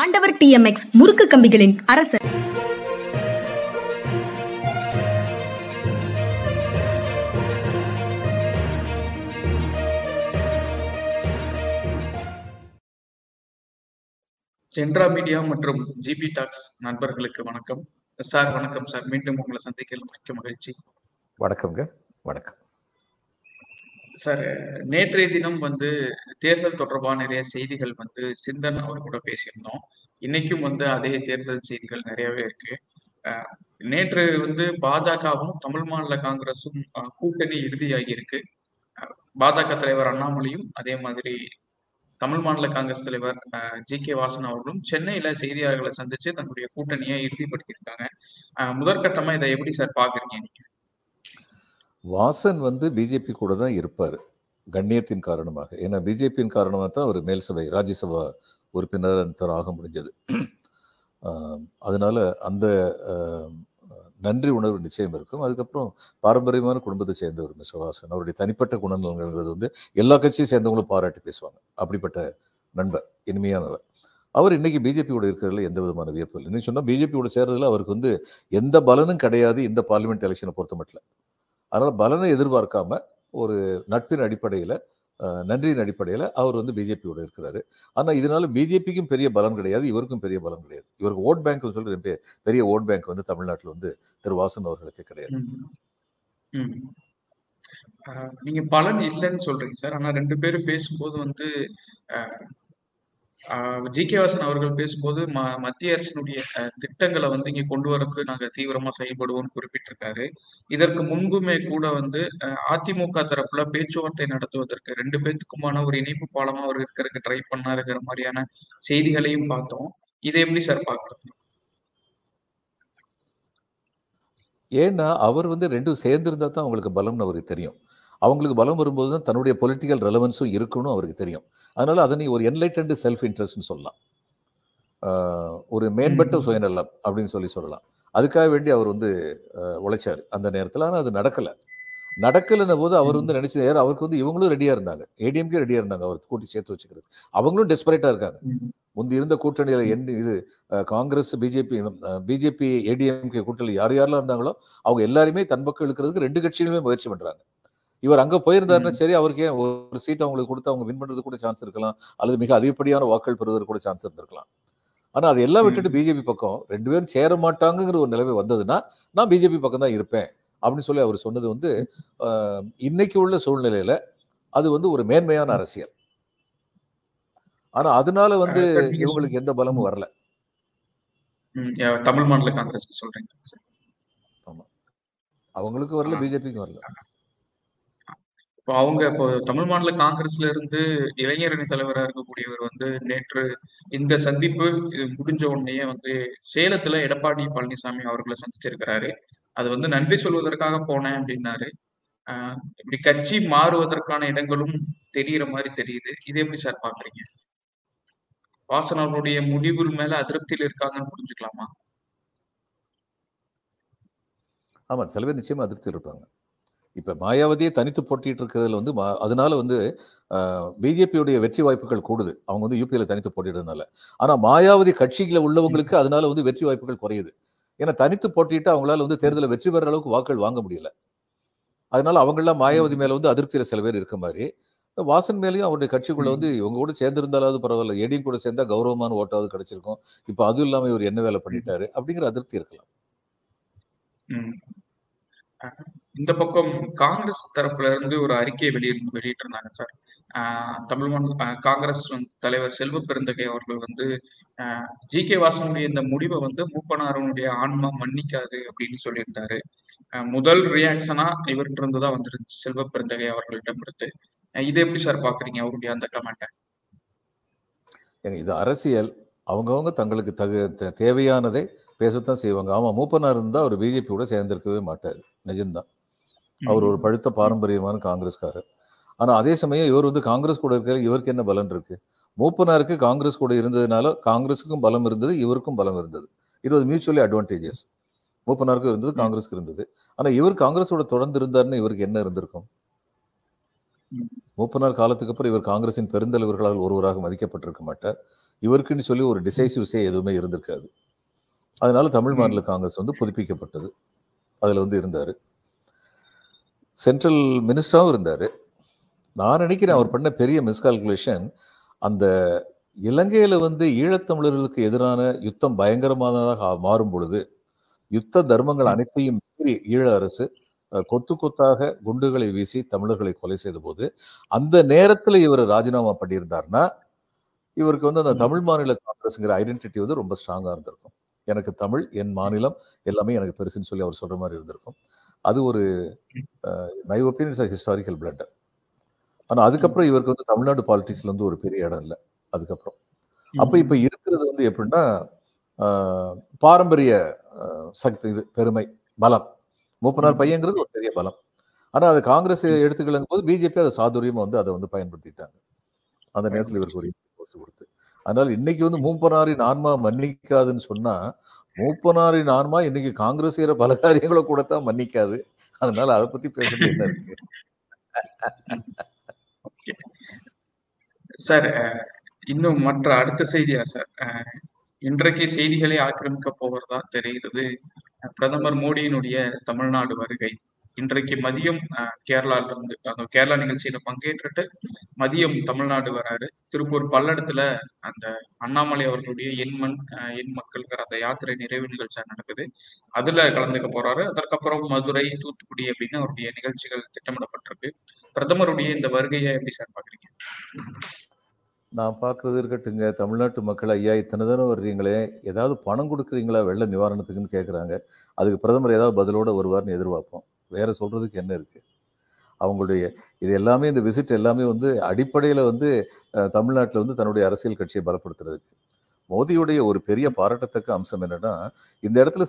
ஆண்டவர் TMX முறுக்கு கம்பிகளின் அரசர். சென்ட்ரா மீடியா மற்றும் ஜிபி டாக்ஸ் நண்பர்களுக்கு வணக்கம் சார். வணக்கம் சார், மீண்டும் உங்களை சந்திக்க மிக்க மகிழ்ச்சி. வணக்கங்க. வணக்கம் சார். நேற்றைய தினம் தேர்தல் தொடர்பான நிறைய செய்திகள் சிந்தன் அவர் கூட பேசியிருந்தோம். இன்னைக்கும் அதே தேர்தல் செய்திகள் நிறையவே இருக்கு. நேற்று பாஜகவும் தமிழ் மாநில காங்கிரஸும் கூட்டணி இறுதியாகி இருக்கு. பாஜக தலைவர் அண்ணாமலையும் அதே மாதிரி தமிழ் மாநில காங்கிரஸ் தலைவர் ஜி.கே. வாசன் அவர்களும் சென்னையில செய்தியாளர்களை சந்திச்சு தன்னுடைய கூட்டணியை இறுதிப்படுத்தியிருக்காங்க. முதற்கட்டமா இதை எப்படி சார் பாக்குறீங்க? வாசன் பிஜேபி கூட தான் இருப்பார் கண்ணியத்தின் காரணமாக. ஏன்னா பிஜேபியின் காரணமாக தான் அவர் மேல் சபை ராஜ்யசபா உறுப்பினர் ஆக முடிஞ்சது. அதனால அந்த நன்றி உணர்வு நிச்சயம் இருக்கும். அதுக்கப்புறம் பாரம்பரியமான குடும்பத்தை சேர்ந்தவர் மிஸ்டர் வாசன். அவருடைய தனிப்பட்ட குணநலன்கிறது எல்லா கட்சியும் சேர்ந்தவங்களும் பாராட்டி பேசுவாங்க. அப்படிப்பட்ட நண்பர், இனிமையானவர். அவர் இன்னைக்கு பிஜேபியோட இருக்கிறதுல எந்த விதமான வியப்பு இல்லை. இன்னும் சொன்னால் பிஜேபியோட சேர்றதுல அவருக்கு எந்த பலனும் கிடையாது இந்த பார்லிமெண்ட் எலெக்ஷனை பொறுத்த மட்டும். அதனால் பலனை எதிர்பார்க்காம ஒரு நட்பின் அடிப்படையில், நன்றியின் அடிப்படையில் அவர் பிஜேபியோட இருக்கிறாரு. ஆனால் இதனால பிஜேபிக்கும் பெரிய பலன் கிடையாது, இவருக்கும் பெரிய பலன் கிடையாது. இவருக்கு ஓட் பேங்க்னு சொல்லிட்டு பெரிய ஓட் பேங்க் தமிழ்நாட்டில் திரு வாசன் அவர்களுக்கு கிடையாது. நீங்க பலன் இல்லைன்னு சொல்றீங்க சார். ஆனால் ரெண்டு பேரும் பேசும்போது ஜி.கே. வாசன் அவர்கள் பேசும்போது மத்திய அரசினுடைய திட்டங்களை இங்க கொண்டு வரக்கு நாங்க தீவிரமா செயல்படுவோம்னு குறிப்பிட்டிருக்காரு. இதற்கு முன்புமே கூட அதிமுக தரப்புல பேச்சுவார்த்தை நடத்துவதற்கு ரெண்டு பேத்துக்குமான ஒரு இணைப்பு பாலமா அவர் இருக்கிறதுக்கு ட்ரை பண்ணா இருக்கிற மாதிரியான செய்திகளையும் பார்த்தோம். இதை எப்படி சார் பாக்குறது? ஏன்னா அவர் ரெண்டும் சேர்ந்திருந்தா தான் அவங்களுக்கு பலம்னு அவருக்கு தெரியும். அவங்களுக்கு பலம் வரும்போது தான் தன்னுடைய பொலிட்டிக்கல் ரெலவன்ஸும் இருக்குன்னு அவருக்கு தெரியும். அதனால் அதனை ஒரு என்லைட்டன்டு செல்ஃப் இன்ட்ரெஸ்ட்னு சொல்லலாம், ஒரு மேம்பட்ட சுயநலம் அப்படின்னு சொல்லலாம். அதுக்காக வேண்டி அவர் உழைச்சார் அந்த நேரத்தில். ஆனால் அது நடக்கலைன்ன போது அவர் நினைச்சார். அவருக்கு இவங்களும் ரெடியாக இருந்தாங்க, ஏடிஎம்கே ரெடியாக இருந்தாங்க அவர் கூட்டி சேர்த்து வச்சுக்கிறது. அவங்களும் டெஸ்பரேட்டாக இருக்காங்க. முந்தி இருந்த கூட்டணியில் காங்கிரஸ், பிஜேபி, ஏடிஎம்கே கூட்டணி யார் யாரெல்லாம் இருந்தாங்களோ அவங்க எல்லாருமே தன் பக்கம் இழுக்கிறதுக்கு ரெண்டு கட்சிகளுமே முயற்சி பண்ணுறாங்க. இவர் அங்கே போயிருந்தாருன்னா சரி, அவருக்கு ஒரு சீட் அவங்களுக்கு கொடுத்து அவங்க வின் பண்ணுறது கூட சான்ஸ் இருக்கலாம், அல்லது மிக அதிகப்படியான வாக்கள் பெறுவதற்கு கூட சான்ஸ் இருந்திருக்கலாம். ஆனால் அது எல்லாம் விட்டுட்டு பிஜேபி பக்கம் ரெண்டு பேரும் சேர மாட்டாங்கிற ஒரு நிலைமை வந்ததுன்னா நான் பிஜேபி பக்கம் தான் இருப்பேன் அப்படின்னு சொல்லி அவர் சொன்னது இன்னைக்கு உள்ள சூழ்நிலையில் அது ஒரு மேன்மையான அரசியல். ஆனால் அதனால இவங்களுக்கு எந்த பலமும் வரல. தமிழ் மாநில காங்கிரஸ் சொல்றீங்க? ஆமாம், அவங்களுக்கு வரல, பிஜேபிக்கு வரல. அவங்க இப்போ தமிழ் மாநில காங்கிரஸ்ல இருந்து இளைஞரணி தலைவராக இருக்கக்கூடியவர் நேற்று இந்த சந்திப்பு முடிஞ்ச உடனே சேலத்துல எடப்பாடி பழனிசாமி அவர்களை சந்திச்சிருக்கிறாரு. அது நன்றி சொல்வதற்காக போனேன் அப்படின்னாரு. இப்படி கட்சி மாறுவதற்கான இடங்களும் தெரிகிற மாதிரி தெரியுது. இதை எப்படி சார் பாக்குறீங்க? வாசன் அவர்களுடைய முடிவு மேல அதிருப்தியில் இருக்காங்கன்னு புரிஞ்சுக்கலாமா? ஆமா, சில பேர் நிச்சயமா அதிருப்தி இருப்பாங்க. இப்போ மாயாவதியை தனித்து போட்டிட்டு இருக்கிறதுல அதனால பிஜேபியுடைய வெற்றி வாய்ப்புகள் கூடுது. அவங்க யூபியில் தனித்து போட்டிடுறதுனால. ஆனால் மாயாவதி கட்சிகளை உள்ளவங்களுக்கு அதனால வெற்றி வாய்ப்புகள் குறையுது. ஏன்னா தனித்து போட்டிட்டு அவங்களால தேர்தலில் வெற்றி பெற அளவுக்கு வாக்கள் வாங்க முடியல. அதனால அவங்களாம் மாயாவதி மேலே அதிருப்தியில் சில பேர் இருக்க மாதிரி. வாசன் மேலேயும் அவருடைய கட்சிக்குள்ள இவங்க கூட சேர்ந்திருந்தாலாவது பரவாயில்ல, எடியும் கூட சேர்ந்தா கௌரவமான ஓட்டாவது கிடைச்சிருக்கும். இப்போ அதுவும் இல்லாமல் இவர் என்ன வேலை பண்ணிட்டாரு அப்படிங்கிற அதிருப்தி இருக்கலாம். இந்த பக்கம் காங்கிரஸ் தரப்புல இருந்து ஒரு அறிக்கையை வெளியிட்டிருந்தாங்க சார். தமிழ் காங்கிரஸ் தலைவர் செல்வ பெருந்தகை அவர்கள் ஜி.கே. வாசனுடைய இந்த முடிவை மூப்பனாரனுடைய ஆன்மா மன்னிக்காது அப்படின்னு சொல்லியிருந்தாரு. முதல் ரியாக்ஷனா இவர்கிட்ட இருந்துதான் வந்துருந்துச்சு, செல்வ பெருந்தகை அவர்களிடம் இருந்து. இதை எப்படி சார் பாக்குறீங்க அவருடைய அந்த கமெண்ட்டை? இது அரசியல், அவங்கவுங்க தங்களுக்கு தேவையானதை பேசத்தான் செய்வாங்க. ஆமாம், மூப்பனார் இருந்தால் அவர் பிஜேபியோட சேர்ந்திருக்கவே மாட்டார், நிஜம்தான். அவர் ஒரு பழுத்த பாரம்பரியமான காங்கிரஸ்காரர். ஆனால் அதே சமயம் இவர் காங்கிரஸ் கூட இருக்கிற இவருக்கு என்ன பலன் இருக்குது? மூப்பனாருக்கு காங்கிரஸ் கூட இருந்ததுனால காங்கிரஸுக்கும் பலம் இருந்தது, இவருக்கும் பலம் இருந்தது. இது மியூச்சுவலி அட்வான்டேஜஸ். மூப்பனாருக்கும் இருந்தது, காங்கிரஸுக்கு இருந்தது. ஆனால் இவர் காங்கிரஸோட தொடர்ந்து இருந்தாருன்னு இவருக்கு என்ன இருந்திருக்கும்? மூப்பனார் காலத்துக்கு அப்புறம் இவர் காங்கிரஸின் பெருந்தலைவர்களால் ஒருவராக மதிக்கப்பட்டிருக்க மாட்டார். இவருக்குன்னு சொல்லி ஒரு டிசைசிவ் சே எதுவுமே இருந்திருக்காது. அதனால தமிழ் மாநில காங்கிரஸ் வந்து புதுப்பிக்கப்பட்டது. அதில் வந்து இருந்தார், சென்ட்ரல் மினிஸ்டராகவும் இருந்தார். நான் நினைக்கிறேன் அவர் பண்ண பெரிய மிஸ்கால்குலேஷன், அந்த இலங்கையில் வந்து ஈழத்தமிழர்களுக்கு எதிரான யுத்தம் பயங்கரமானதாக மாறும் பொழுது யுத்த தர்மங்கள் அனைத்தையும் மீறி ஈழ அரசு கொத்து கொத்தாக குண்டுகளை வீசி தமிழர்களை கொலை செய்த போது அந்த நேரத்தில் இவர் ராஜினாமா பண்ணியிருந்தார்னா இவருக்கு வந்து அந்த தமிழ் மாநில காங்கிரஸ்ங்கிற ஐடென்டிட்டி வந்து ரொம்ப ஸ்ட்ராங்காக இருந்திருக்கும். எனக்கு தமிழ், என் மாநிலம் எல்லாமே எனக்கு பெருசுன்னு சொல்லி அவர் சொல்கிற மாதிரி இருந்திருக்கும். அது ஒரு my opinions of historical blunder. ஆனால் அதுக்கப்புறம் இவருக்கு வந்து தமிழ்நாடு பாலிடிக்ஸில் வந்து ஒரு பெரிய இடம் இல்லை. அதுக்கப்புறம் அப்போ இப்போ இருக்கிறது வந்து எப்படின்னா பாரம்பரிய சக்தி, இது பெருமை பலம், மூப்பனார் பையங்கிறது ஒரு பெரிய பலம். ஆனால் அது காங்கிரஸ் எடுத்துக்கலங்கும் போது பிஜேபி அதை சாதுரியமாக வந்து அதை வந்து பயன்படுத்திட்டாங்க அந்த நேரத்தில் இவருக்கு ஒரு போஸ்ட் கொடுத்து. அதனால் இன்னைக்கு வந்து மூப்பனாரின் ஆன்மா மன்னிக்காதுன்னு சொன்னால், மூப்பனாரின் ஆன்மா இன்னைக்கு காங்கிரஸ் செய்கிற பல காரியங்களை கூடத்தான் மன்னிக்காது. அதனால அதை பற்றி பேசுறது என்ன இருக்கு சார்? இன்னும் மற்ற அடுத்த செய்தியா சார்? இன்றைக்கு செய்திகளை ஆக்கிரமிக்க போவதா தெரிகிறது. பிரதமர் மோடியினுடைய தமிழ்நாடு வருகை இன்றைக்கு மதியம் கேரளாவிலிருந்து, அந்த கேரளா நிகழ்ச்சியில பங்கேற்றுட்டு மதியம் தமிழ்நாடு வராரு. திருப்பூர் பல்லடத்துல அந்த அண்ணாமலை அவர்களுடைய எண் மக்களுக்கு அந்த யாத்திரை நிறைவு நிகழ்ச்சியா நடக்குது, அதுல கலந்துக்க போறாரு. அதற்கப்புறம் மதுரை, தூத்துக்குடி அப்படின்னு அவருடைய நிகழ்ச்சிகள் திட்டமிடப்பட்டிருக்கு. பிரதமருடைய இந்த வருகையை எப்படி சார் பாக்குறீங்க? நான் பார்க்குறது இருக்கட்டுங்க, தமிழ்நாட்டு மக்கள் ஐயா இத்தனை தானே வர்றீங்களே, ஏதாவது பணம் கொடுக்குறீங்களா வெள்ள நிவாரணத்துக்குன்னு கேட்குறாங்க. அதுக்கு பிரதமர் ஏதாவது பதிலோடு வருவார்னு எதிர்பார்ப்போம். வேறு சொல்கிறதுக்கு என்ன இருக்குது? அவங்களுடைய இது எல்லாமே, இந்த விசிட் எல்லாமே வந்து அடிப்படையில் வந்து தமிழ்நாட்டில் வந்து தன்னுடைய அரசியல் கட்சியை பலப்படுத்துறதுக்கு. மோடியுடைய ஒரு பெரிய பாராட்டத்தக்க அம்சம் என்னென்னா, இந்த இடத்துல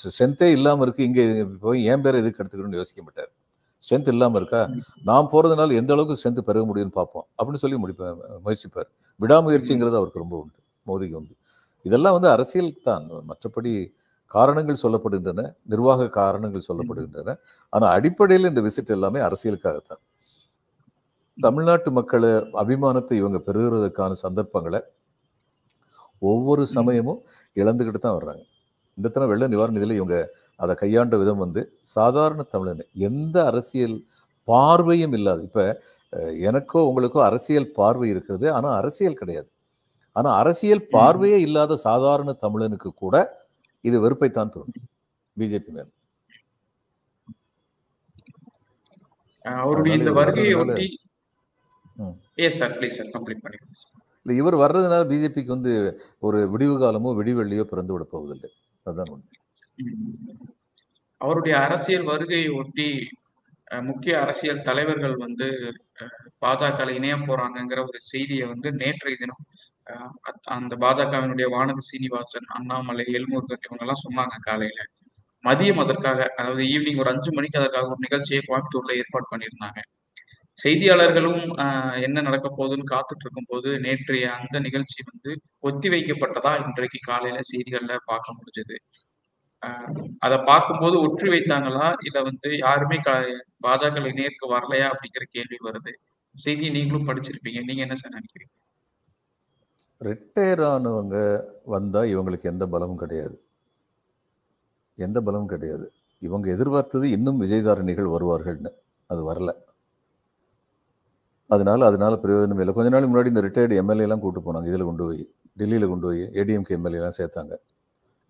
ஸ்ட்ரென்த்தே இல்லாமல் இருக்குது, இங்கே போய் ஏன் பேரை எதுக்கு எடுத்துக்கணும்னு யோசிக்க மாட்டார். ஸ்ட்ரென்த் இல்லாமல் இருக்கா, நான் போகிறதுனால எந்த அளவுக்கு ஸ்ட்ரென்த் பெருக முடியும்னு பார்ப்போம் அப்படின்னு சொல்லி முயற்சிப்பார். விடாமுயற்சிங்கிறது அவருக்கு ரொம்ப உண்டு, மோடிக்கு உண்டு. இதெல்லாம் வந்து அரசியல் தான், மற்றபடி காரணங்கள் சொல்லப்படுகின்றன, நிர்வாக காரணங்கள் சொல்லப்படுகின்றன. ஆனால் அடிப்படையில் இந்த விசிட் எல்லாமே அரசியலுக்காகத்தான். தமிழ்நாட்டு மக்களை அபிமானத்தை இவங்க பெறுகிறதுக்கான சந்தர்ப்பங்களை ஒவ்வொரு சமயமும் இழந்துக்கிட்டு தான் வர்றாங்க. இந்த தடவை வெள்ள நிவாரண இதில் இவங்க அதை கையாண்ட விதம் வந்து சாதாரண தமிழன் எந்த அரசியல் பார்வையும் இல்லாது, இப்போ எனக்கோ உங்களுக்கோ அரசியல் பார்வை இருக்கிறது, ஆனால் அரசியல் கிடையாது. ஆனால் அரசியல் பார்வையே இல்லாத சாதாரண தமிழனுக்கு கூட இது வெறுப்பைத்தான் தோணும் பிஜேபி மேல். இல்லை, இவர் வர்றதுனால பிஜேபிக்கு வந்து ஒரு விடிவு காலமோ விடிவெள்ளியோ பிறந்து விட போவதில்லை, அதுதான் உண்மை. அவருடைய அரசியல் வருகையை ஒட்டி முக்கிய அரசியல் தலைவர்கள் வந்து பாஜக இணைய போறாங்கிற ஒரு செய்தியை வந்து நேற்றைய தினம் அந்த பாஜகவினுடைய வானதி சீனிவாசன், அண்ணாமலை, எல்முருகன் இவங்கெல்லாம் சொன்னாங்க காலையில. மதியம் அதற்காக, அதாவது ஈவினிங் ஒரு 5 மணிக்கு அதற்காக ஒரு நிகழ்ச்சியை கோயம்புத்தூர்ல ஏற்பாடு பண்ணியிருந்தாங்க. செய்தியாளர்களும் என்ன நடக்க போகுதுன்னு காத்துட்டு இருக்கும் போது நேற்றைய அந்த நிகழ்ச்சி வந்து ஒத்தி வைக்கப்பட்டதா இன்றைக்கு காலையில செய்திகள்ல பார்க்க முடிஞ்சது. அதை பார்க்கும்போது ஒற்றி வைத்தாங்களா இல்ல வந்து யாருமே பாஜக நேருக்கு வரலையா அப்படிங்கிற கேள்வி வருது. செய்தியை நீங்களும் படிச்சிருப்பீங்க, நீங்க என்ன சார் நினைக்கிறீங்க? ரிட்டையர் ஆனவங்க வந்தா இவங்களுக்கு எந்த பலமும் கிடையாது, எந்த பலமும் கிடையாது. இவங்க எதிர்பார்த்தது இன்னும் விஜயதாரணிகள் வருவார்கள்னு, அது வரல. அதனால பிரயோஜனம் இல்லை. கொஞ்ச நாள் முன்னாடி இந்த ரிட்டையர்டு எம்எல்ஏலாம் கூட்டு போனாங்க, இதில் கொண்டு போய் டெல்லியில் கொண்டு போய் ஏடிஎம்கே எம்எல்ஏலாம் சேர்த்தாங்க.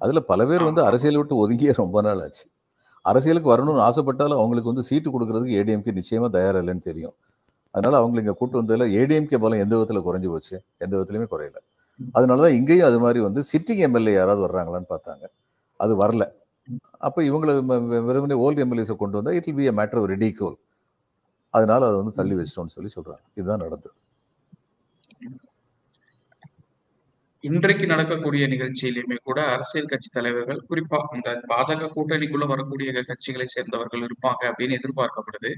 அதில் பல பேர் வந்து அரசியலை விட்டு ஒதுங்கியே ரொம்ப நாள் ஆச்சு. அரசியலுக்கு வரணும்னு ஆசைப்பட்டாலும் அவங்களுக்கு வந்து சீட்டு கொடுக்கறதுக்கு ஏடிஎம்கே நிச்சயமாக தயாராக இல்லைன்னு தெரியும். அதனால் அவங்களை இங்கே கூட்டு வந்ததில் ஏடிஎம்கே பலம் எந்த விதத்தில் குறைஞ்சி போச்சு, எந்த விதத்துலையுமே குறையலை. அதனால தான் இங்கேயும் அது மாதிரி வந்து சிட்டிங் எம்எல்ஏ யாராவது வர்றாங்களான்னு பார்த்தாங்க, அது வரல. அப்போ இவங்களை வெறுமனே ஓல்டு எம்எல்ஏஸை கொண்டு வந்தால் it will be a matter of ridicule. அதனால அதை வந்து தள்ளி வச்சிட்டோம்னு சொல்லி சொல்கிறாங்க. இதுதான் நடந்தது. இன்றைக்கு நடக்கக்கூடிய நிகழ்ச்சியிலுமே கூட அரசியல் கட்சி தலைவர்கள், குறிப்பா இந்த பாஜக கூட்டணிக்குள்ள வரக்கூடிய கட்சிகளை சேர்ந்தவர்கள் இருப்பாங்க அப்படின்னு எதிர்பார்க்கப்படுது.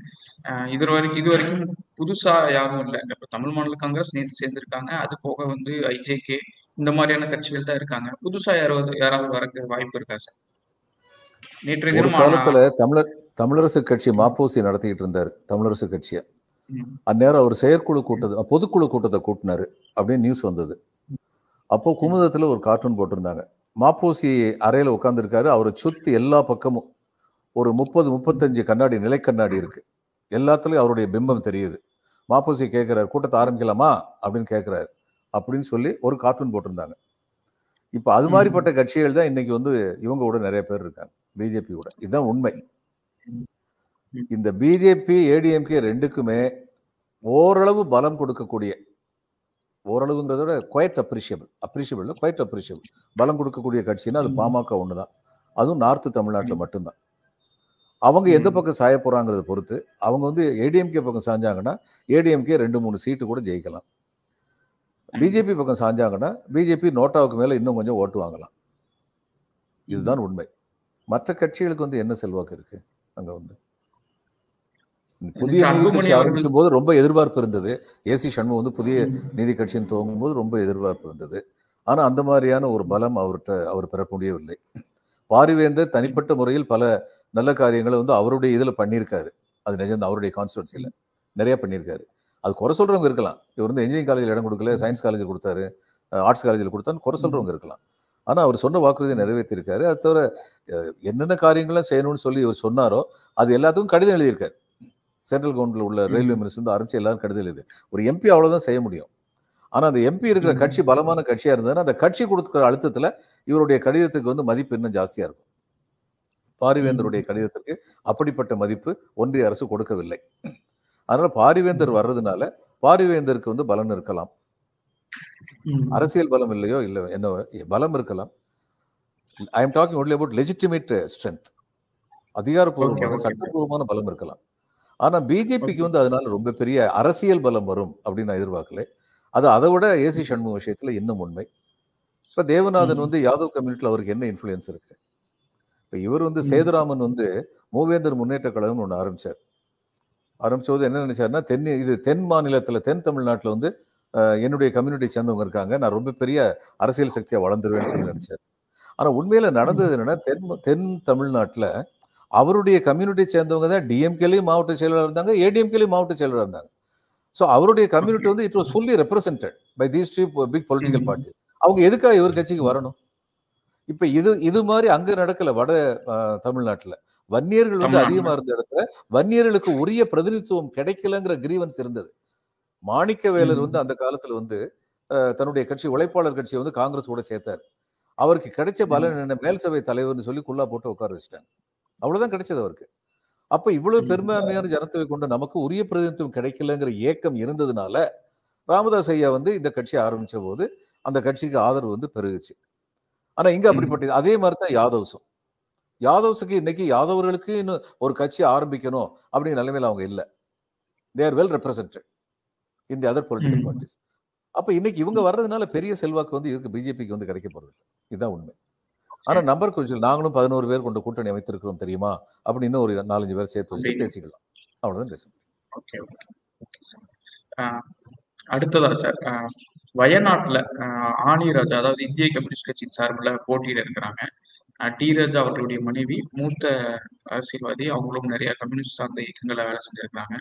இதுவரைக்கும் புதுசா யாரும் இல்லை. இப்ப தமிழ் மாநில காங்கிரஸ் நேற்று சேர்ந்திருக்காங்க, அது போக வந்து ஐஜேகே இந்த மாதிரியான கட்சிகள் தான் இருக்காங்க. புதுசா யாராவது வரக்கு வாய்ப்பு இருக்கா சார்? நேற்றைய தினம் காலத்துல தமிழரசு கட்சி மாப்போசி நடத்திக்கிட்டு இருந்தாரு, தமிழரசு கட்சியை அந்நேரம் அவர் செயற்குழு கூட்டத்தை பொதுக்குழு கூட்டத்தை கூட்டினாரு அப்படின்னு நியூஸ் வந்தது. அப்போ குமுதத்தில் ஒரு கார்ட்டூன் போட்டிருந்தாங்க. மாப்போசி அறையில் உட்காந்துருக்காரு, அவரை சுற்றி எல்லா பக்கமும் ஒரு 30-35 கண்ணாடி நிலைக்கண்ணாடி இருக்கு, எல்லாத்துலேயும் அவருடைய பிம்பம் தெரியுது. மாப்போசி கேட்குறாரு, கூட்டத்தை ஆரம்பிக்கலாமா அப்படின்னு கேட்குறாரு அப்படின்னு சொல்லி ஒரு கார்ட்டூன் போட்டிருந்தாங்க. இப்போ அது மாதிரிப்பட்ட கட்சிகள் தான் இன்னைக்கு வந்து இவங்க கூட நிறைய பேர் இருக்காங்க, பிஜேபியோட. இதுதான் உண்மை. இந்த பிஜேபி ஏடிஎம்கே ரெண்டுக்குமே ஓரளவு பலம் கொடுக்கக்கூடிய, ஓரளவுங்கிறதோட குவைட் அப்ரிஷியபிள் குவைட் அப்ரிஷியபிள் பலம் கொடுக்கக்கூடிய கட்சின்னா அது பாமக ஒன்று தான். அதுவும் நார்த்து தமிழ்நாட்டில் மட்டும்தான். அவங்க எந்த பக்கம் சாய போகிறாங்கிறத பொறுத்து, அவங்க வந்து ஏடிஎம்கே பக்கம் சாஞ்சாங்கன்னா ஏடிஎம்கே 2-3 சீட்டு கூட ஜெயிக்கலாம். பிஜேபி பக்கம் சாஞ்சாங்கன்னா பிஜேபி நோட்டாவுக்கு மேலே இன்னும் கொஞ்சம் ஓட்டு வாங்கலாம். இதுதான் உண்மை. மற்ற கட்சிகளுக்கு வந்து என்ன செல்வாக்கு இருக்கு அங்கே? வந்து புதிய நீதி கட்சி ஆரம்பிக்கும் போது ரொம்ப எதிர்பார்ப்பு இருந்தது. ஏசி சண்முகம் வந்து புதிய நீதி கட்சின்னு துவங்கும் போது ரொம்ப எதிர்பார்ப்பு இருந்தது. ஆனால் அந்த மாதிரியான ஒரு பலம் அவர் பெற முடியவில்லை. பாரிவேந்தர் தனிப்பட்ட முறையில் பல நல்ல காரியங்களை வந்து அவருடைய இதில் பண்ணியிருக்காரு. அது நிஜம், அவருடைய கான்ஸ்டிடுவன்சியில் நிறையா பண்ணியிருக்காரு. அது குறை சொல்கிறவங்க இருக்கலாம். இவர் வந்து இன்ஜினியரிங் காலேஜில் இடம் கொடுக்கல, சயின்ஸ் காலேஜில் கொடுத்தாரு, ஆர்ட்ஸ் காலேஜில் கொடுத்தான்னு குறை சொல்கிறவங்க இருக்கலாம். ஆனால் அவர் சொன்ன வாக்குறுதியை நிறைவேற்றியிருக்காரு. அது தவிர என்னென்ன காரியங்கள்லாம் செய்யணும்னு சொல்லி இவர் சொன்னாரோ அது எல்லாத்துக்கும் கடிதம் எழுதியிருக்காரு. சென்ட்ரல் கவர்மெண்ட்டில் உள்ள ரயில்வே மினிஸ்டர் வந்து ஆரம்பித்து எல்லாரும் கடிதம் எழுது. ஒரு எம்பி அவ்வளோதான் செய்ய முடியும். ஆனால் அந்த எம்பி இருக்கிற கட்சி பலமான கட்சியாக இருந்ததுன்னா அந்த கட்சி கொடுக்குற அழுத்தத்தில் இவருடைய கடிதத்துக்கு வந்து மதிப்பு இன்னும் ஜாஸ்தியாக இருக்கும். பாரிவேந்தருடைய கடிதத்துக்கு அப்படிப்பட்ட மதிப்பு ஒன்றிய அரசு கொடுக்கவில்லை. அதனால் பாரிவேந்தர் வர்றதுனால பாரிவேந்தருக்கு வந்து பலம் இருக்கலாம். அரசியல் பலம் இல்லையோ இல்லை என்ன பலம் இருக்கலாம். I am talking only about legitimate strength, அதிகாரப்பூர்வமான சட்டப்பூர்வமான பலம் இருக்கலாம். ஆனால் பிஜேபிக்கு வந்து அதனால ரொம்ப பெரிய அரசியல் பலம் வரும் அப்படின்னு நான் எதிர்பார்க்கல. அது அதை விட ஏசி சண்முக விஷயத்தில் இன்னும் உண்மை. இப்போ தேவநாதன் வந்து யாதவ் கம்யூனிட்டியில் அவருக்கு என்ன இன்ஃப்ளூயன்ஸ் இருக்கு? இப்போ இவர் வந்து சேதுராமன் வந்து மூவேந்தர் முன்னேற்ற கழகம்னு ஒன்று ஆரம்பிச்சபோது என்ன நினைச்சாருன்னா, தென் மாநிலத்தில் தென் தமிழ்நாட்டில் வந்து என்னுடைய கம்யூனிட்டியை சேர்ந்தவங்க இருக்காங்க, நான் ரொம்ப பெரிய அரசியல் சக்தியாக வளர்ந்துருவேன்னு சொல்லி நினைச்சாரு. ஆனால் உண்மையில் நடந்தது என்னன்னா, தென் தமிழ்நாட்டில் அவருடைய கம்யூனிட்டியை சேர்ந்தவங்க தான் டிஎம்கேலையும் மாவட்ட செயலராக இருந்தாங்க, ஏடிஎம்கேலையும் மாவட்ட செயலராக இருந்தாங்க. ஸோ அவருடைய கம்யூனிட்டி வந்து it was fully represented by these two big political party. அவங்க எதுக்காக இவர் கட்சிக்கு வரணும்? இப்போ இது மாதிரி அங்கே நடக்கலை. வட தமிழ்நாட்டில் வன்னியர்கள் வந்து அதிகமாக இருந்த இடத்துல வன்னியர்களுக்கு உரிய பிரதிநிதித்துவம் கிடைக்கலங்கிற கிரீவன்ஸ் இருந்தது. மாணிக்கவேலர் வந்து அந்த காலத்தில் வந்து தன்னுடைய கட்சி உழைப்பாளர் கட்சியை வந்து காங்கிரஸ் கூட சேர்த்தார். அவருக்கு கிடைச்ச பலன் என்ன? மேல் சபை தலைவர்னு சொல்லி குல்லா போட்டு உட்கார வச்சுட்டாங்க. அவ்வளோதான் கிடைச்சது அவருக்கு. அப்போ இவ்வளவு பெரும்பான்மையான ஜனத்தொகை கொண்டு நமக்கு உரிய பிரதிநிதித்துவம் கிடைக்கலங்கிற ஏக்கம் இருந்ததுனால ராமதாஸ் ஐயா வந்து இந்த கட்சியை ஆரம்பித்த போது அந்த கட்சிக்கு ஆதரவு வந்து பெருகுச்சு. ஆனால் இங்கே அப்படிப்பட்டது அதே மாதிரி தான் யாதவ்ஸுக்கு இன்னைக்கு யாதவர்களுக்கு இன்னும் ஒரு கட்சி ஆரம்பிக்கணும் அப்படிங்கிற நிலைமையில் அவங்க இல்லை. They are well represented in the other political parties. அப்போ இன்னைக்கு இவங்க வர்றதுனால பெரிய செல்வாக்கு வந்து இதுக்கு பிஜேபிக்கு வந்து கிடைக்க போகிறது இல்லை. இதுதான் உண்மை. ஆனால் நம்பர் கொஞ்சம் நாங்களும் 11 பேர் கொண்ட கூட்டணி அமைத்திருக்கிறோம் தெரியுமா அப்படின்னு ஒரு 4-5 பேர் சேர்த்து வச்சு பேசிக்கலாம். அவ்வளோதான் பேச முடியும். அடுத்ததா சார், வயநாட்டில் ஆணிராஜா, அதாவது இந்திய கம்யூனிஸ்ட் கட்சியின் சார்பில் போட்டியில் இருக்கிறாங்க. டி ராஜா அவர்களுடைய மனைவி, மூத்த அரசியல்வாதி, அவங்களும் நிறைய கம்யூனிஸ்ட் சார்ந்த இயக்கங்களை வேலை செஞ்சிருக்கிறாங்க.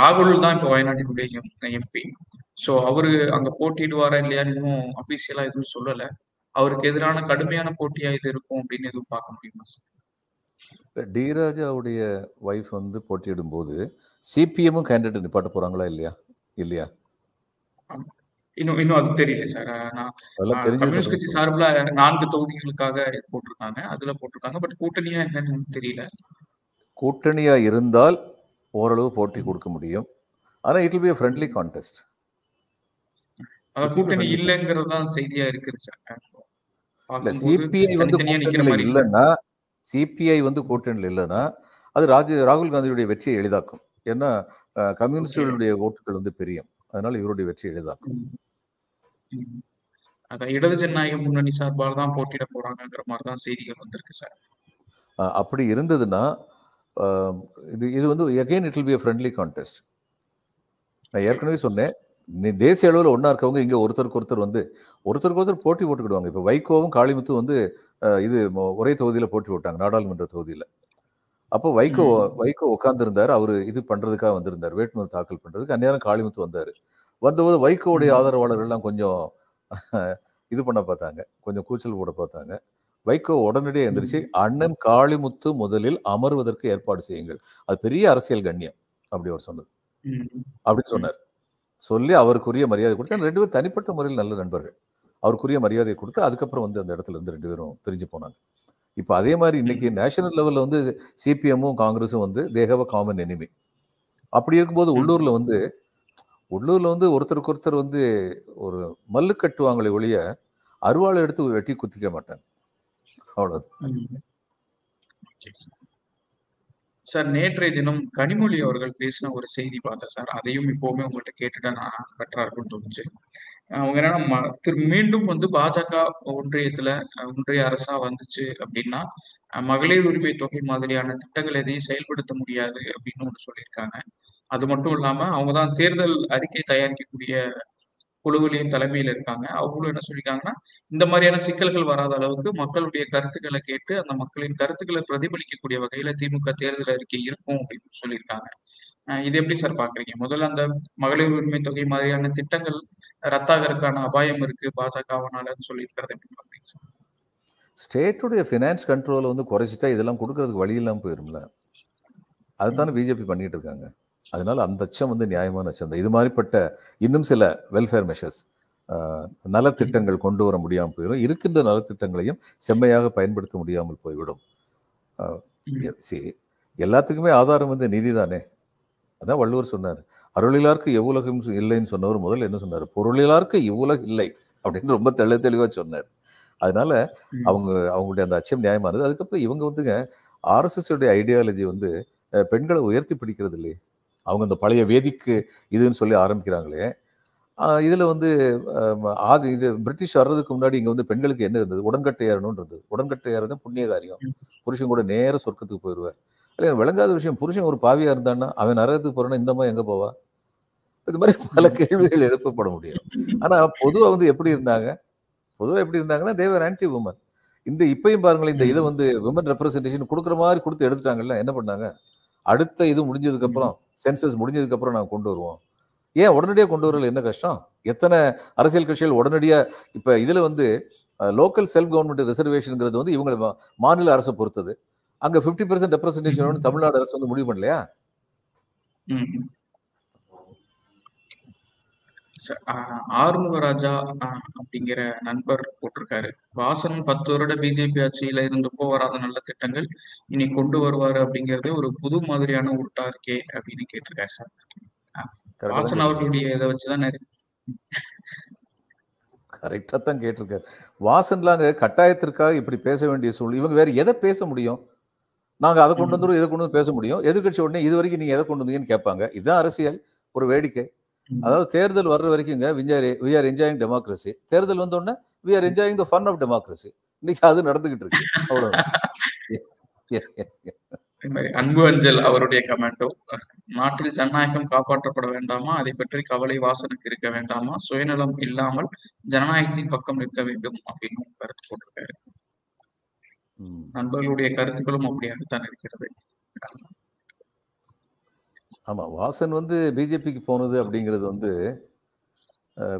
ராகுல் தான் இப்போ வயநாட்டினுடைய எம்பி. ஸோ அவரு அங்கே போட்டியிடுவாரா இல்லையா இன்னும் அஃபீஷியலாக எதுவும் சொல்லலை. அவருக்கு எதிரான கடுமையான போட்டியா இது இருக்கும் அப்படின்னு எதுவும் பார்க்க முடியுமா சார்? டி ராஜாவுடைய வைஃப் வந்து போட்டியிடும் போது சிபிஎம்மும் கேண்டிடேட் நிப்பாட்ட போறாங்களா இல்லையா? இன்னும் அது தெரியல சார். கம்யூனிஸ்ட் கட்சி சார்பில் 4 தொகுதிகளுக்காக போட்டிருக்காங்க, அதுல போட்டிருக்காங்க. பட் கூட்டணியா என்னன்னு தெரியல. கூட்டணியா இருந்தால் ஓரளவு போட்டி கொடுக்க முடியும். ஆனா it will be a friendly contest. கூட்டணி இல்லைங்கிறது தான் செய்தியா இருக்குது சார். இல்ல சிபிஐ வந்து கூட்டணியில் இல்லைன்னா, சிபிஐ வந்து கூட்டணியில் இல்லைன்னா அது ராகுல் காந்தியுடைய வெற்றியை எளிதாக்கும். ஏன்னா கம்யூனிஸ்டுடைய ஓட்டுகள் வந்து பெரியும், அதனால இவருடைய வெற்றி எளிதாக்கும். இடது ஜனநாயக முன்னணி சார்பால் தான் போட்டியிட போறாங்கங்கிற மாதிரி தான் செய்திகள் வந்திருக்கு சார். அப்படி இருந்ததுன்னா இது வந்து again it will be a friendly contest. நான் ஏற்கனவே சொன்னேன், நீ தேசிய அளவில் ஒன்றா இருக்கவங்க இங்கே ஒருத்தருக்கு ஒருத்தர் போட்டி போட்டுக்கிடுவாங்க. இப்போ வைகோவும் காளிமுத்தும் வந்து ஒரே தொகுதியில் போட்டி போட்டாங்க, நாடாளுமன்ற தொகுதியில். அப்போ வைகோ உட்கார்ந்துருந்தாரு. அவரு இது பண்றதுக்காக வந்திருந்தாரு, வேட்புமனு தாக்கல் பண்றதுக்கு. அந்நேரம் காளிமுத்து வந்தாரு. வந்தபோது வைகோவுடைய ஆதரவாளர்கள்லாம் கொஞ்சம் இது பண்ண பார்த்தாங்க, கொஞ்சம் கூச்சல் போட பார்த்தாங்க. வைகோ உடனடியே எந்திரிச்சு, அண்ணன் காளிமுத்து முதலில் அமர்வதற்கு ஏற்பாடு செய்யுங்கள், அது பெரிய அரசியல் கண்ணியம் அப்படி அவர் சொன்னது அப்படின்னு சொன்னார். சொல்லி அவருக்குரிய மரியாதை கொடுத்து, ரெண்டு பேரும் தனிப்பட்ட முறையில் நல்ல நண்பர்கள், அவருக்குரிய மரியாதையை கொடுத்து அதுக்கப்புறம் வந்து அந்த இடத்துல இருந்து ரெண்டு பேரும் பிரிஞ்சு போனாங்க. இப்போ அதே மாதிரி இன்னைக்கு நேஷனல் லெவலில் வந்து சிபிஎம்மும் காங்கிரஸும் வந்து they have a common enemy. அப்படி இருக்கும்போது உள்ளூரில் வந்து ஒருத்தருக்கு ஒருத்தர் வந்து ஒரு மல்லு கட்டுவாங்களே ஒழிய அருவாளை எடுத்து வெட்டி குத்திக்க மாட்டாங்க. அவ்வளவுதான். சார், நேற்றைய தினம் கனிமொழி அவர்கள் பேசின ஒரு செய்தி பார்த்தேன் சார், அதையும் இப்போவுமே உங்கள்கிட்ட கேட்டுட்டா நான் பெட்டரா இருக்குன்னு தோணுச்சு. அவங்க என்னன்னா, மீண்டும் வந்து பாஜக ஒன்றிய அரசா வந்துச்சு அப்படின்னா மகளிர் உரிமை தொகை மாதிரியான திட்டங்கள் எதையும் செயல்படுத்த முடியாது அப்படின்னு ஒன்று சொல்லியிருக்காங்க. அது மட்டும் இல்லாம அவங்கதான் தேர்தல் அறிக்கை தயாரிக்கக்கூடிய குழுவிலையும் தலைமையில இருக்காங்க. அவங்களும் என்ன சொல்லியிருக்காங்கன்னா, இந்த மாதிரியான சிக்கல்கள் வராத அளவுக்கு மக்களுடைய கருத்துக்களை கேட்டு அந்த மக்களின் கருத்துக்களை பிரதிபலிக்கக்கூடிய வகையில திமுக தேர்தல் அறிக்கை இருக்கும் அப்படின்னு சொல்லியிருக்காங்க. இது எப்படி சார் பாக்குறீங்க? முதல்ல அந்த மகளிர் உரிமை தொகை மாதிரியான திட்டங்கள் ரத்தாகிறதுக்கான அபாயம் இருக்கு பாஜகவானாலன்னு சொல்லியிருக்கிறது எப்படி பாக்குறீங்க சார்? ஸ்டேட்டுடைய ஃபினான்ஸ் கண்ட்ரோலை வந்து குறைச்சிட்டா இதெல்லாம் கொடுக்கறதுக்கு வழி இல்லாமல் போயிரும்ல. அதுதானே பிஜேபி பண்ணிட்டு இருக்காங்க. அதனால அந்த அச்சம் வந்து நியாயமான அச்சம் தான். இது மாதிரிப்பட்ட இன்னும் சில வெல்ஃபேர் மெஷர்ஸ், நலத்திட்டங்கள் கொண்டு வர முடியாமல் போயிடும், இருக்கின்ற நலத்திட்டங்களையும் செம்மையாக பயன்படுத்த முடியாமல் போய்விடும். எல்லாத்துக்குமே ஆதாரம் வந்து நிதி தானே. அதான் வள்ளுவர் சொன்னார், அருளிலாருக்கு எவ்வுலகம் இல்லைன்னு சொன்னவர் முதல்ல என்ன சொன்னார், பொருளிலாருக்கு இவ்வுலகம் இல்லை அப்படின்னு ரொம்ப தெளிவாக சொன்னார். அதனால அவங்களுடைய அந்த அச்சம் நியாயமானது. அதுக்கப்புறம் இவங்க வந்துங்க ஆர்எஸ்எஸ் உடைய ஐடியாலஜி வந்து பெண்களை உயர்த்தி பிடிக்கிறது இல்லையே. அவங்க இந்த பழைய வேதிக்கு இதுன்னு சொல்லி ஆரம்பிக்கிறாங்களே, இதில் வந்து இது பிரிட்டிஷ் வர்றதுக்கு முன்னாடி இங்கே வந்து பெண்களுக்கு என்ன இருந்தது, உடன்கட்டை ஏறணும்னு இருந்தது. உடன்கட்டை ஏறது புண்ணிய காரியம், புருஷன் கூட நேர சொர்க்கத்துக்கு போயிடுவேன். இல்லை விளங்காத விஷயம், புருஷன் ஒரு பாவியாக இருந்தான்னா அவன் நரகத்துக்கு போகிறேன்னா இந்த மாதிரி எங்கே போவா? இது மாதிரி பல கேள்விகள் எழுப்பப்பட முடியும். ஆனால் பொதுவாக வந்து எப்படி இருந்தாங்கன்னா தேவர் ஆன்டி விமன். இந்த இப்பையும் பாருங்களேன், இந்த இதை வந்து விமன் ரெப்ரஸன்டேஷன் கொடுக்குற மாதிரி கொடுத்து எடுத்துட்டாங்கல்ல, என்ன பண்ணாங்க, அடுத்த இது முடிஞ்சதுக்கப்புறம் சென்சஸ் முடிஞ்சதுக்கப்புறம் நாங்கள் கொண்டு வருவோம். ஏன் உடனடியாக கொண்டு வரல, என்ன கஷ்டம்? எத்தனை அரசியல் கட்சிகள் உடனடியாக இப்போ இதில் வந்து லோக்கல் செல்ஃப் கவர்மெண்ட் ரிசர்வேஷனுங்கிறது வந்து இவங்க மாநில அரசை பொறுத்தது. அங்கே 50% ரெப்ரஸன்டேஷன் தமிழ்நாடு அரசு வந்து முடிவு பண்ணலையா? ஆறுமுகராஜா அப்படிங்கிற நண்பர் போட்டிருக்காரு, வாசன் 10 வருட பிஜேபி ஆட்சியில இருந்தப்போ வராத நல்ல திட்டங்கள் இனி கொண்டு வருவாரு அப்படிங்கறதே ஒரு புது மாதிரியான உருட்டா இருக்கே அப்படின்னு கேட்டிருக்காரு சார். வாசன் அவர்களுடைய இதை வச்சுதான் கரெக்டா தான் கேட்டிருக்காரு. வாசன்லாங்க கட்டாயத்திற்காக இப்படி பேச வேண்டிய சூழல். இவங்க வேற எதை பேச முடியும்? நாங்க அதை கொண்டு வந்துடும், இதை கொண்டு வந்து பேச முடியும். எதிர்கட்சி உடனே இது வரைக்கும் நீங்க எதை கொண்டு வந்தீங்கன்னு கேட்பாங்க. இதுதான் அரசியல், ஒரு வேடிக்கை. அதாவது தேர்தல் வர்ற வரைக்குங்க we are enjoying democracy. தேர்தல் வந்தோடனே we are enjoying the fun of democracy. இன்னைக்கு அது நடந்துகிட்டு இருக்கு, அவ்வளவுதான். அன்பு அஞ்சல் அவருடைய கமெண்டோ, நாட்டில் ஜனநாயகம் காப்பாற்றப்பட வேண்டாமா, அதை பற்றி கவலை வாசனுக்கு இருக்க வேண்டாமா, சுயநலம் இல்லாமல் ஜனநாயகத்தின் பக்கம் நிற்க வேண்டும் அப்படின்னு கருத்து போட்டிருக்காரு. நண்பர்களுடைய கருத்துக்களும் அப்படியாகத்தான் இருக்கிறது. ஆமாம், வாசன் வந்து பிஜேபிக்கு போனது அப்படிங்கிறது வந்து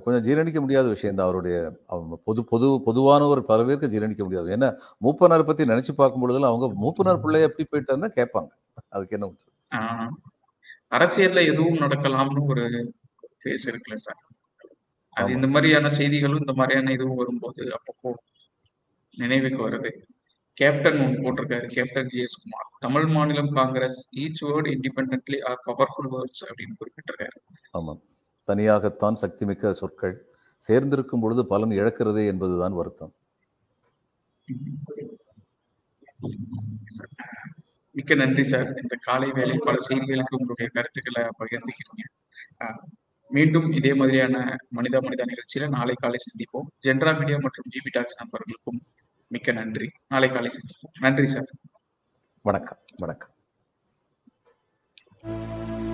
கொஞ்சம் ஜீரணிக்க முடியாத விஷயந்தான். அவருடைய பொதுவானவர் பல பேருக்கு ஜீரணிக்க முடியாது. ஏன்னா மூப்பனார் பற்றி நினச்சி பார்க்கும்பொழுதுல அவங்க மூப்பனார் பிள்ளைய எப்படி போயிட்டாருன்னா கேட்பாங்க. அதுக்கு என்ன அரசியலில் எதுவும் நடக்கலாம்னு ஒரு ஃபேஸ் இருக்குல்ல சார், அது இந்த மாதிரியான செய்திகளும் இந்த மாதிரியான இதுவும் வரும்போது அப்பப்போ நினைவுக்கு வருது. கேப்டன் ஒன்று போட்டிருக்காரு, captain GS Kumar, Tamil Maanila Congress each word independently are powerful words அப்படின்னு குறிப்பிட்டிருக்காரு. ஆமாம், தனியாகத்தான் சக்திமிக்க சொற்கள், சேர்ந்திருக்கும் பொழுது பலன் இழக்கிறது என்பதுதான் வருத்தம். மிக்க நன்றி சார், இந்த காலை வேலை பல செய்திகளுக்கு உங்களுடைய கருத்துக்களை பகிர்ந்துக்கிறீங்க. மீண்டும் இதே மாதிரியான மனிதா மனிதா நிகழ்ச்சியில நாளை காலை சந்திப்போம். ஜென்ரா மீடியா மற்றும் ஜிபி டாக்ஸ் நண்பர்களுக்கும் மிக்க நன்றி. நாளை காலை சந்திப்போம். நன்றி சார். வணக்கம்.